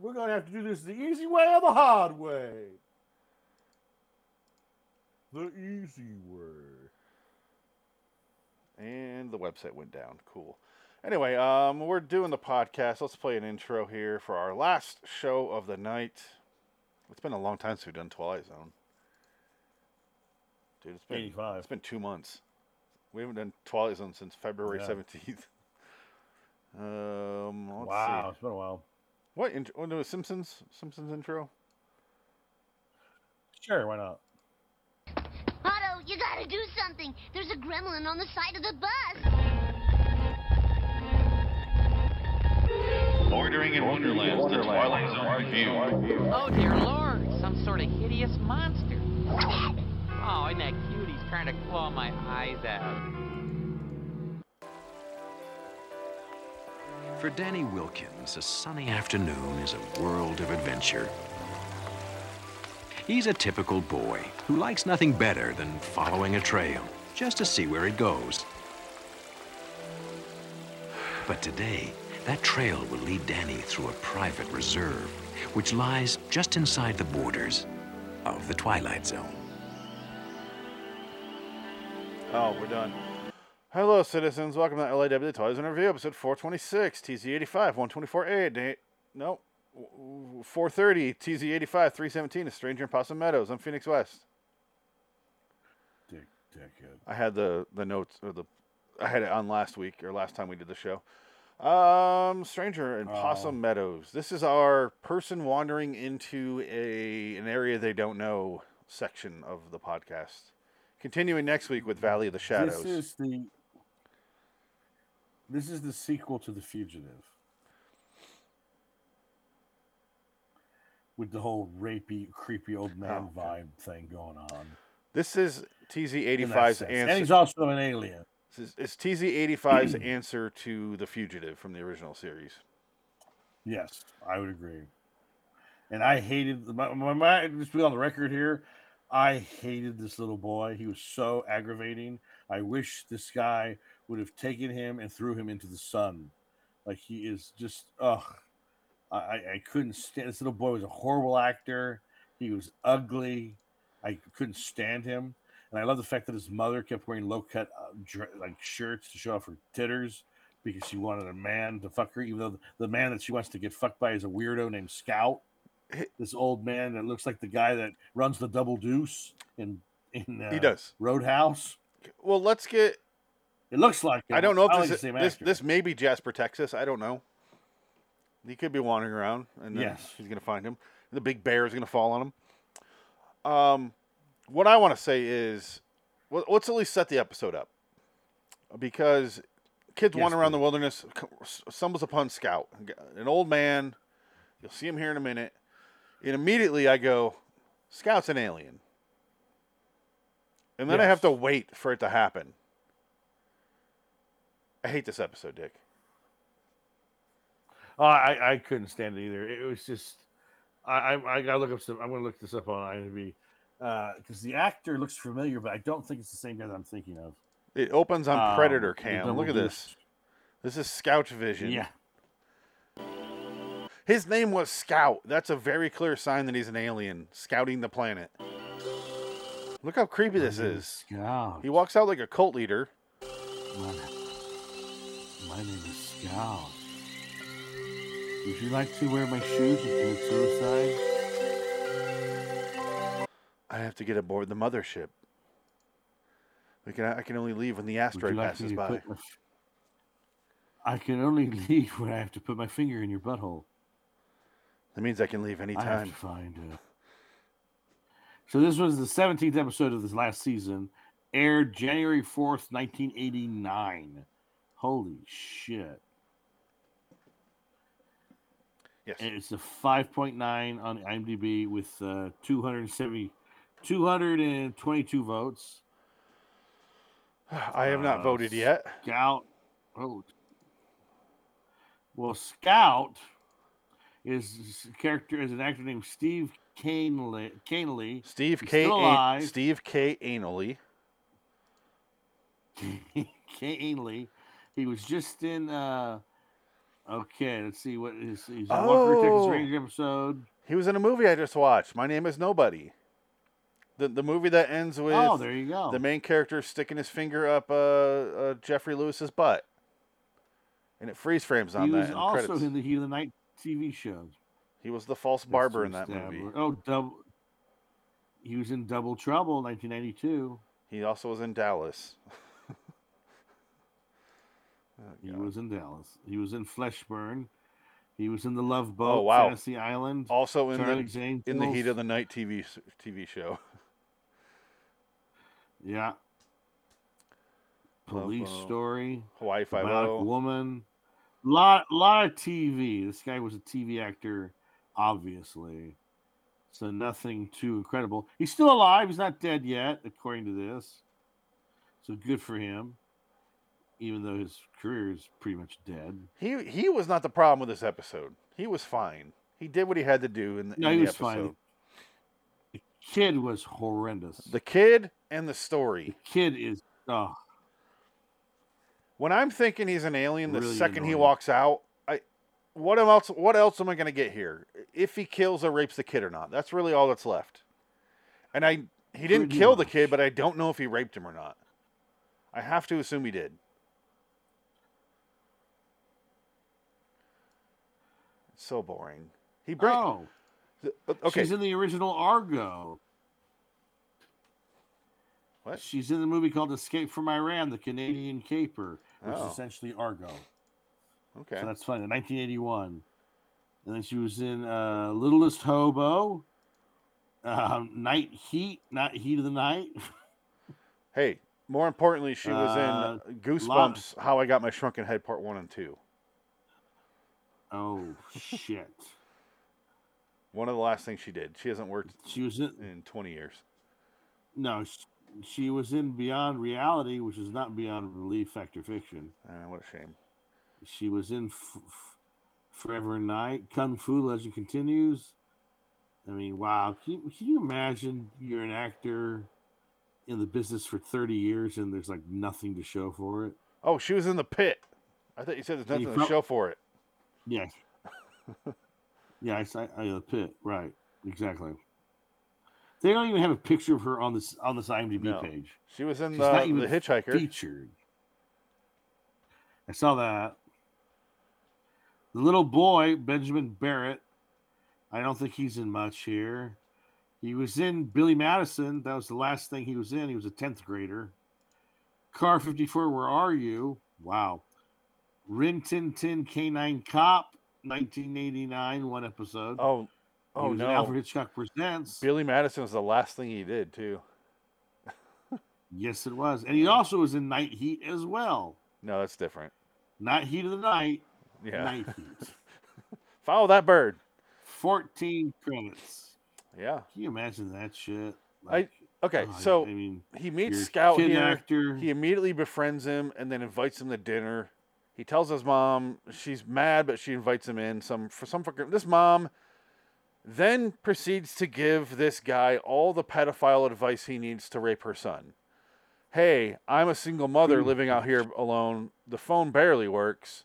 We're going to have to do this the easy way or the hard way. The easy way. And the website went down. Cool. Anyway, we're doing the podcast. Let's play an intro here for our last show of the night. It's been a long time since we've done Twilight Zone. Dude, it's been 85. It's been 2 months. We haven't done Twilight Zone since February 17th. Let's see. It's been a while. What intro? Oh, no, Simpsons intro? Sure, why not? Otto, you gotta do something. There's a gremlin on the side of the bus. Bordering in Wonderland, the Twilight Zone review. Oh, dear Lord, some sort of hideous monster. Oh, isn't that cute? He's trying to claw my eyes out. For Danny Wilkins, a sunny afternoon is a world of adventure. He's a typical boy who likes nothing better than following a trail just to see where it goes. But today, that trail will lead Danny through a private reserve, which lies just inside the borders of the Twilight Zone. Oh, we're done. Hello, citizens. Welcome to LAW Toys and Review, episode 426, TZ85, 124A. No, 430, TZ85, 317, A Stranger in Possum Meadows. I'm Phoenix West. Dickhead. I had the notes, or I had it on last week, or last time we did the show. Stranger in Possum Meadows. This is our person wandering into an area they don't know section of the podcast. Continuing next week with Valley of the Shadows. This is the sequel to The Fugitive. With the whole rapey, creepy old man vibe thing going on. This is TZ85's answer. And he's also an alien. It's TZ85's answer to The Fugitive from the original series. Yes, I would agree. And I hated... Just to be on the record here, I hated this little boy. He was so aggravating. I wish this guy would have taken him and threw him into the sun. Like, he is just, ugh. I couldn't stand. This little boy was a horrible actor. He was ugly. I couldn't stand him. And I love the fact that his mother kept wearing low-cut shirts to show off her titters because she wanted a man to fuck her, even though the man that she wants to get fucked by is a weirdo named Scout. This old man that looks like the guy that runs the Double Deuce in he does Roadhouse. Well, let's get. It looks like him. I don't know if this may be Jasper, Texas. I don't know. He could be wandering around, and then he's going to find him. The big bear is going to fall on him. What I want to say is, well, let's at least set the episode up, because kids wander around the wilderness, stumbles upon Scout, an old man. You'll see him here in a minute. And immediately I go, Scout's an alien. And then I have to wait for it to happen. I hate this episode, Dick. I couldn't stand it either. It was just, I gotta look up some. I'm gonna look this up on IMDb because the actor looks familiar, but I don't think it's the same guy that I'm thinking of. It opens on Predator Cam. Look at this. This is Scout Vision. Yeah. His name was Scout. That's a very clear sign that he's an alien scouting the planet. Look how creepy this is. Scout. He walks out like a cult leader. My name is Scout. Would you like to wear my shoes and commit suicide? I have to get aboard the mothership. I can only leave when the asteroid passes by. I can only leave when I have to put my finger in your butthole. That means I can leave anytime. I have to find her. So this was the 17th episode of this last season, aired January 4th, 1989. Holy shit. Yes. And it's a 5.9 on IMDb with 222 votes. I have not voted yet. Scout. Oh. Well, Scout... His character is an actor named Steve Kanaly. Steve K. Anally. K. Anally. He was just in Okay, let's see what is. He's on Walker Texas Ranger episode. He was in a movie I just watched. My Name is Nobody. The movie that ends with there you go. The main character sticking his finger up Jeffrey Lewis's butt, and it freeze frames on that. He was also in the Heat of the Night TV show. He was the false barber in that movie. He was in Double Trouble, 1992. He also was in Dallas. He was in Dallas. He was in Fleshburn. He was in The Love Boat, Fantasy Island. Also in the Heat of the Night TV show. Yeah. Police Story. Hawaii Five-O. Woman. Lot of TV. This guy was a TV actor, obviously. So nothing too incredible. He's still alive. He's not dead yet, according to this. So good for him. Even though his career is pretty much dead. He was not the problem with this episode. He was fine. He did what he had to do in the episode. Fine. The kid was horrendous. The kid and the story. The kid is... When I'm thinking he's an alien, really the second annoying. He walks out, what else am I going to get here? If he kills or rapes the kid or not. That's really all that's left. And he didn't kill the kid, but I don't know if he raped him or not. I have to assume he did. So boring. He brings. Oh, okay. She's in the original Argo. What? She's in the movie called Escape from Iran: The Canadian Caper, which is essentially Argo. Okay, so that's fun. In 1981, and then she was in Littlest Hobo, Night Heat of the Night. Hey, more importantly, she was in Goosebumps: How I Got My Shrunken Head Part 1 and 2. Oh, shit. One of the last things she did. She hasn't worked in 20 years. No, she was in Beyond Reality, which is not Beyond Relief, Fact or Fiction. What a shame. She was in Forever Knight. Kung Fu Legend Continues. I mean, wow. Can you imagine you're an actor in the business for 30 years and there's, like, nothing to show for it? Oh, she was in The Pit. I thought you said there's nothing to show for it. Yes. Yeah, I The Pit. Right, exactly. They don't even have a picture of her on this IMDb page. She was in the Hitchhiker. Featured. I saw that. The little boy, Benjamin Barrett. I don't think he's in much here. He was in Billy Madison. That was the last thing he was in. He was a 10th grader. Car 54. Where Are You? Wow. Rin Tin Tin: Canine Cop, 1989, one episode. Oh no! Alfred Hitchcock Presents. Billy Madison was the last thing he did too. Yes, it was, and he also was in Night Heat as well. No, that's different. Not Heat of the Night. Yeah. Night Heat. Follow That Bird. 14 credits. Yeah. Can you imagine that shit? Like, he meets Scout here. Actor. He immediately befriends him and then invites him to dinner. He tells his mom she's mad, but she invites him in. This mom then proceeds to give this guy all the pedophile advice he needs to rape her son. Hey, I'm a single mother living out here alone. The phone barely works.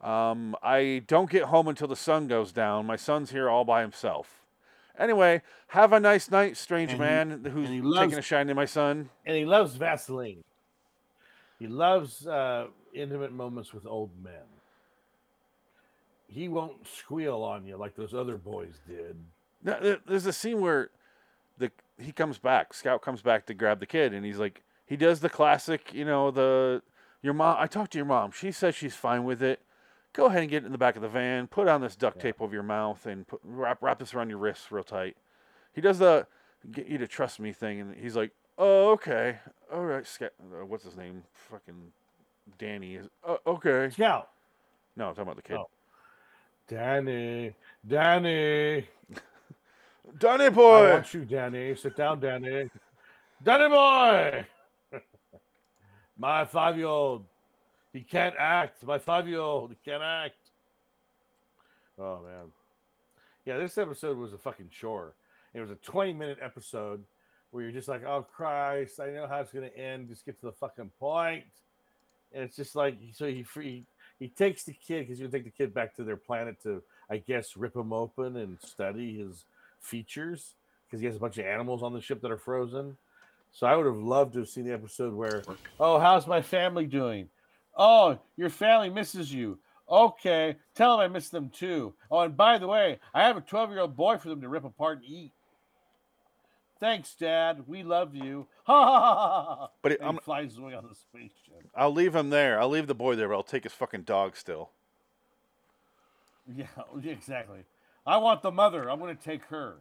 I don't get home until the sun goes down. My son's here all by himself. Anyway, have a nice night, strange man who's taking a shine to my son. And he loves Vaseline. He loves intimate moments with old men. He won't squeal on you like those other boys did. Now, there's a scene where Scout comes back to grab the kid, and he's like, he does the classic, your mom. I talked to your mom. She says she's fine with it. Go ahead and get in the back of the van. Put on this duct tape over your mouth and wrap this around your wrists real tight. He does the get you to trust me thing, and he's like, oh, okay. All right. What's his name? Fucking Danny. Okay. Scout. No, I'm talking about the kid. Oh. Danny. Danny boy. I want you, Danny. Sit down, Danny. Danny boy. My 5-year-old. He can't act. My 5-year-old. He can't act. Oh, man. Yeah, this episode was a fucking chore. It was a 20-minute episode. Where you're just like, oh, Christ, I know how it's going to end. Just get to the fucking point. And it's just like, so he He takes the kid, because he's going to take the kid back to their planet to, I guess, rip him open and study his features, because he has a bunch of animals on the ship that are frozen. So I would have loved to have seen the episode where, oh, how's my family doing? Oh, your family misses you. Okay, tell them I miss them too. Oh, and by the way, I have a 12-year-old boy for them to rip apart and eat. Thanks, Dad. We love you. Ha ha ha ha ha. But he flies away on the spaceship. I'll leave him there. I'll leave the boy there, but I'll take his fucking dog still. Yeah, exactly. I want the mother. I'm going to take her.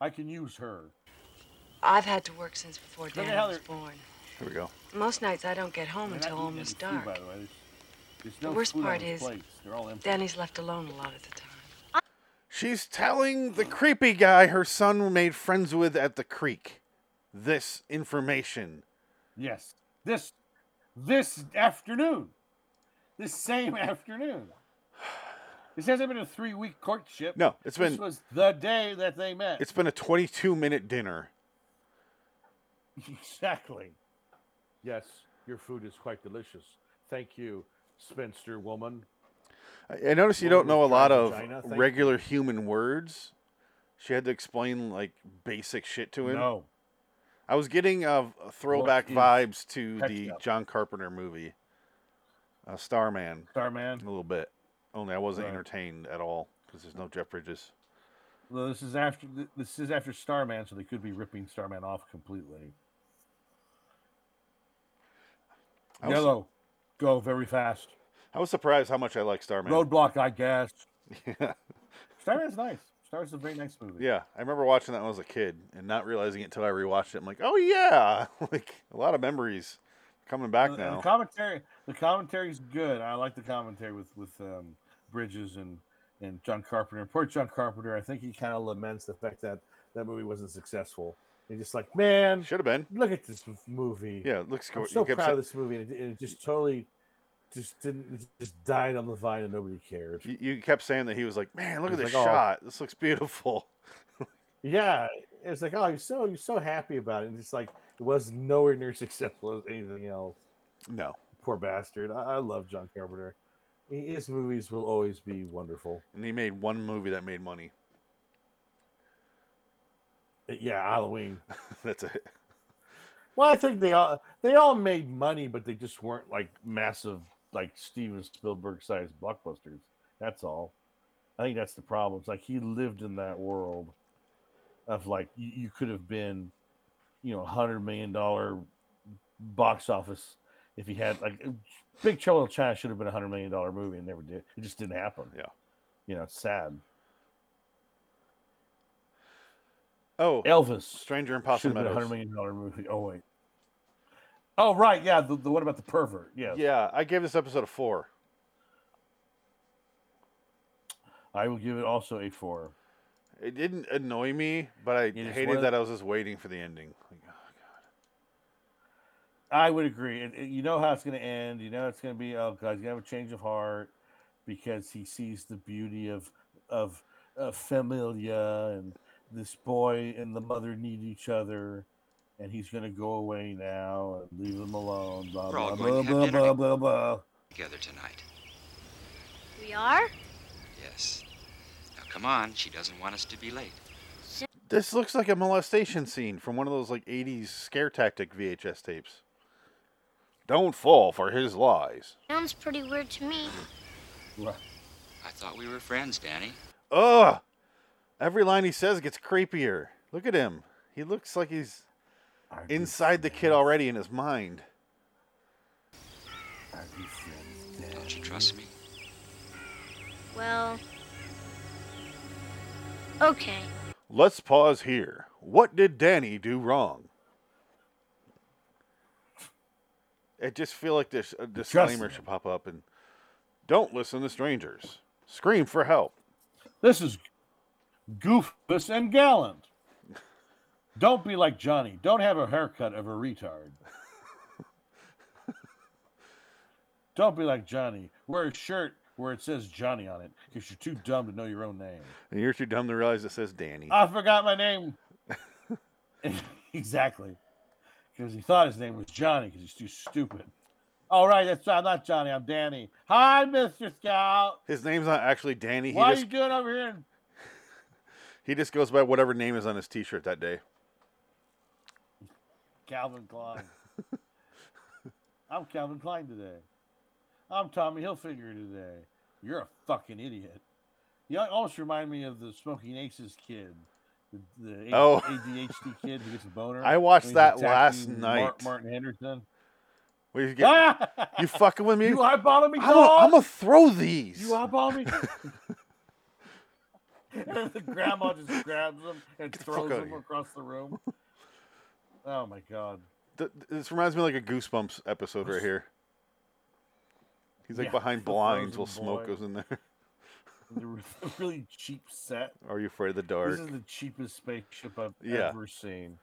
I can use her. I've had to work since before Dad was born. Here we go. Most nights I don't get home until almost dark. By the way, there's no the worst part is Danny's left alone a lot of the time. She's telling the creepy guy her son made friends with at the creek this information. Yes. This afternoon. This same afternoon. This hasn't been a 3-week courtship. No, it's been... This was the day that they met. It's been a 22-minute dinner. Exactly. Yes, your food is quite delicious. Thank you, spinster woman. I notice you don't know a lot of regular human words. She had to explain, like, basic shit to him. No. I was getting throwback vibes to the John Carpenter movie, Starman. Starman? A little bit. Only I wasn't entertained at all, because there's no Jeff Bridges. Well, this is after Starman, so they could be ripping Starman off completely. Yellow. Go very fast. I was surprised how much I like Starman. Roadblock, I guess. Yeah. Starman's nice. Starman's a very nice movie. Yeah. I remember watching that when I was a kid and not realizing it until I rewatched it. I'm like, oh, yeah. Like, a lot of memories coming back now. The commentary's good. I like the commentary with Bridges and John Carpenter. Poor John Carpenter. I think he kind of laments the fact that that movie wasn't successful. He's just like, man. Should have been. Look at this movie. Yeah, it looks cool. I'm so proud of this movie. And it just totally... Just died on the vine and nobody cared. You kept saying that he was like, man, look at this shot. This looks beautiful. Yeah. It's like, oh, you're so happy about it. And just like, it was nowhere near successful as anything else. No. Poor bastard. I love John Carpenter. His movies will always be wonderful. And he made one movie that made money. Yeah, Halloween. That's it. Well, I think they all made money, but they just weren't like massive, like Steven Spielberg-sized blockbusters. That's all. I think that's the problem. It's like he lived in that world of like you could have been, you know, $100 million box office if he had like Big Trouble in China should have been $100 million movie and never did. It just didn't happen. Yeah, you know, it's sad. Oh, Elvis, Stranger in Possum Meadows, $100 million movie. Oh wait. Oh right, yeah. The what about the pervert? Yeah. Yeah, I gave this episode a 4. I will give it also a 4. It didn't annoy me, but I hated that I was just waiting for the ending. Like, oh God. I would agree. And you know how it's going to end. You know it's going to be oh God, you have a change of heart because he sees the beauty of familia and. This boy and the mother need each other, and he's going to go away now and leave them alone. Blah, blah, blah, blah, blah, blah, blah. Together tonight. We are? Yes. Now, come on. She doesn't want us to be late. This looks like a molestation scene from one of those, like, 80s scare tactic VHS tapes. Don't fall for his lies. Sounds pretty weird to me. What? I thought we were friends, Danny. Ugh! Every line he says gets creepier. Look at him. He looks like he's inside the kid already in his mind. Don't you trust me? Well, okay. Let's pause here. What did Danny do wrong? I just feel like this disclaimer should pop up and don't listen to strangers. Scream for help. This is... Goofus and gallant. Don't be like Johnny. Don't have a haircut of a retard. Don't be like Johnny. Wear a shirt where it says Johnny on it because you're too dumb to know your own name. And you're too dumb to realize it says Danny. I forgot my name. Exactly. Because he thought his name was Johnny because he's too stupid. Oh, right. That's not Johnny. I'm Danny. Hi, Mr. Scout. His name's not actually Danny. Why are you doing over here? He just goes by whatever name is on his T-shirt that day. Calvin Klein. I'm Calvin Klein today. I'm Tommy Hilfiger today. You're a fucking idiot. You almost remind me of the Smoking Aces kid. The ADHD kid who gets a boner. I watched that last night. Martin Henderson. What you, you fucking with me? You eyeballing me, dog? I'm going to throw these. You eyeballing me? And the grandma just grabs them and throws them across the room. Oh, my God. This reminds me of like a Goosebumps episode right here. He's like behind blinds while smoke goes in there. A really cheap set. Are you afraid of the dark? This is the cheapest spaceship I've ever seen.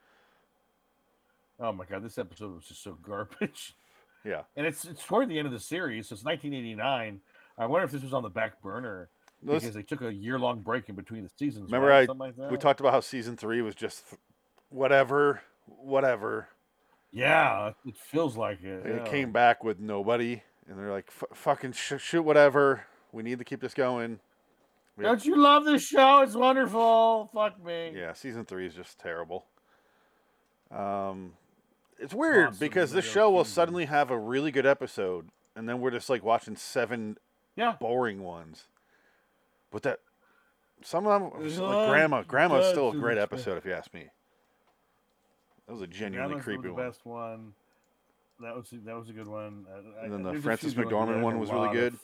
Oh my God, this episode was just so garbage. Yeah, and it's toward the end of the series. So it's 1989. I wonder if this was on the back burner because they took a year-long break in between the seasons. Remember, we talked about how season 3 was just whatever. Yeah, it feels like it. They came back with Nobody, and they're like, "Fucking shoot, whatever. We need to keep this going." Don't you love this show? It's wonderful. Fuck me. Yeah, season 3 is just terrible. It's weird because this show will suddenly have a really good episode, and then we're just like watching 7 boring ones. But that some of them, like Grandma's still a great episode if you ask me. That was a genuinely creepy one. The best one. That was a good one. And then the Francis McDormand one was really good.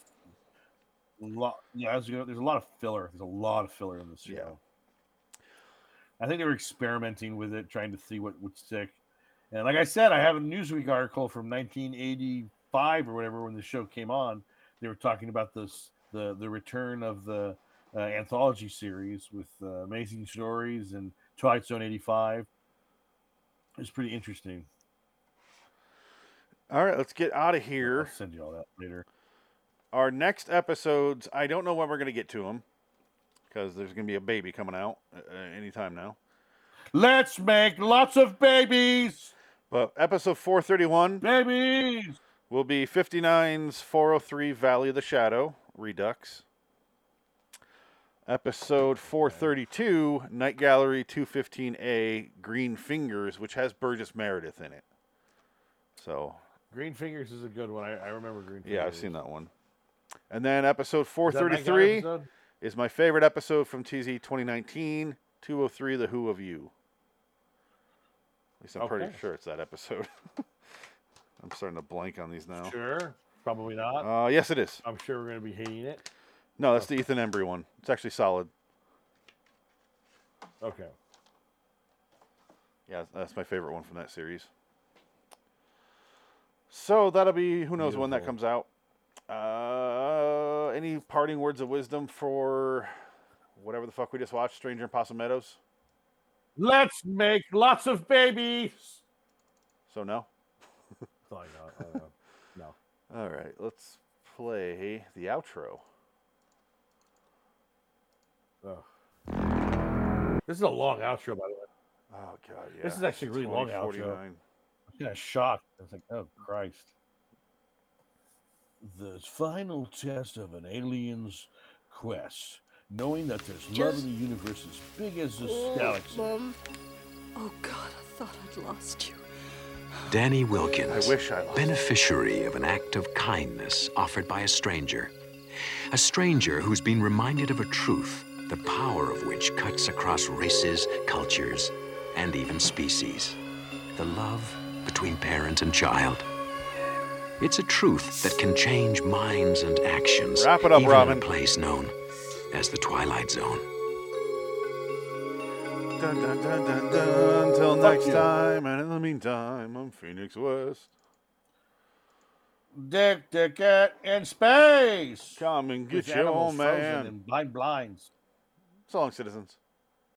There's a lot of filler. There's a lot of filler in this show. Yeah. I think they were experimenting with it, trying to see what would stick. And like I said, I have a Newsweek article from 1985 or whatever when the show came on. They were talking about this the return of the anthology series with Amazing Stories and Twilight Zone 85. It's pretty interesting. All right, let's get out of here. I'll send you all that later. Our next episodes, I don't know when we're going to get to them, because there's going to be a baby coming out anytime now. Let's make lots of babies! But episode 431 babies will be 59's 403 Valley of the Shadow, Redux. Episode 432, Night Gallery 215A, Green Fingers, which has Burgess Meredith in it. So Green Fingers is a good one. I remember Green Fingers. Yeah, I've seen that one. And then episode 433 is my favorite episode from TZ 2019, 203, The Who of You. At least I'm pretty sure it's that episode. I'm starting to blank on these now. Sure. Probably not. Yes, it is. I'm sure we're going to be hating it. No, that's the Ethan Embry one. It's actually solid. Okay. Yeah, that's my favorite one from that series. So that'll be, who knows when that comes out. Any parting words of wisdom for whatever the fuck we just watched, Stranger in Possum Meadows? Let's make lots of babies. So no? Probably not. No. All right, let's play the outro. Oh. This is a long outro, by the way. Oh, God, yeah. This is actually a really long outro. I'm kind of shocked. I was like, oh, Christ. The final test of an alien's quest, knowing that there's love in the universe as big as this galaxy. Mom. Oh, God, I thought I'd lost you. Danny Wilkins, beneficiary of an act of kindness offered by a stranger who's been reminded of a truth, the power of which cuts across races, cultures, and even species. The love between parent and child. It's a truth that can change minds and actions. Wrap it up, even Robin. In a place known as the Twilight Zone. Dun, dun, dun, dun, dun. Until next time, and in the meantime, I'm Phoenix West. Dick the Cat in space. Come and get your old man. And blind blinds. So long, citizens.